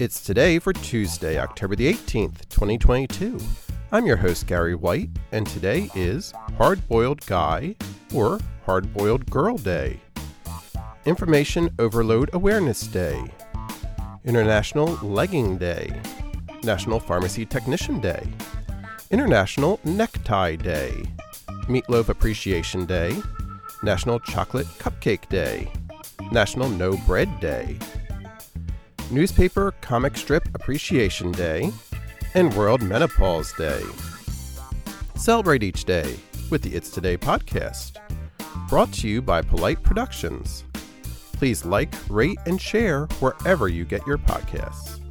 It's Today for Tuesday, October the 18th, 2022. I'm your host, Gary White, and today is Hard-Boiled Guy or Hard-Boiled Girl Day, Information Overload Awareness Day, International Legging Day, National Pharmacy Technician Day, International Necktie Day, Meatloaf Appreciation Day, National Chocolate Cupcake Day, National No Bread Day, Newspaper Comic Strip Appreciation Day, and World Menopause Day. Celebrate each day with the It's Today podcast, brought to you by Polite Productions. Please like, rate, and share wherever you get your podcasts.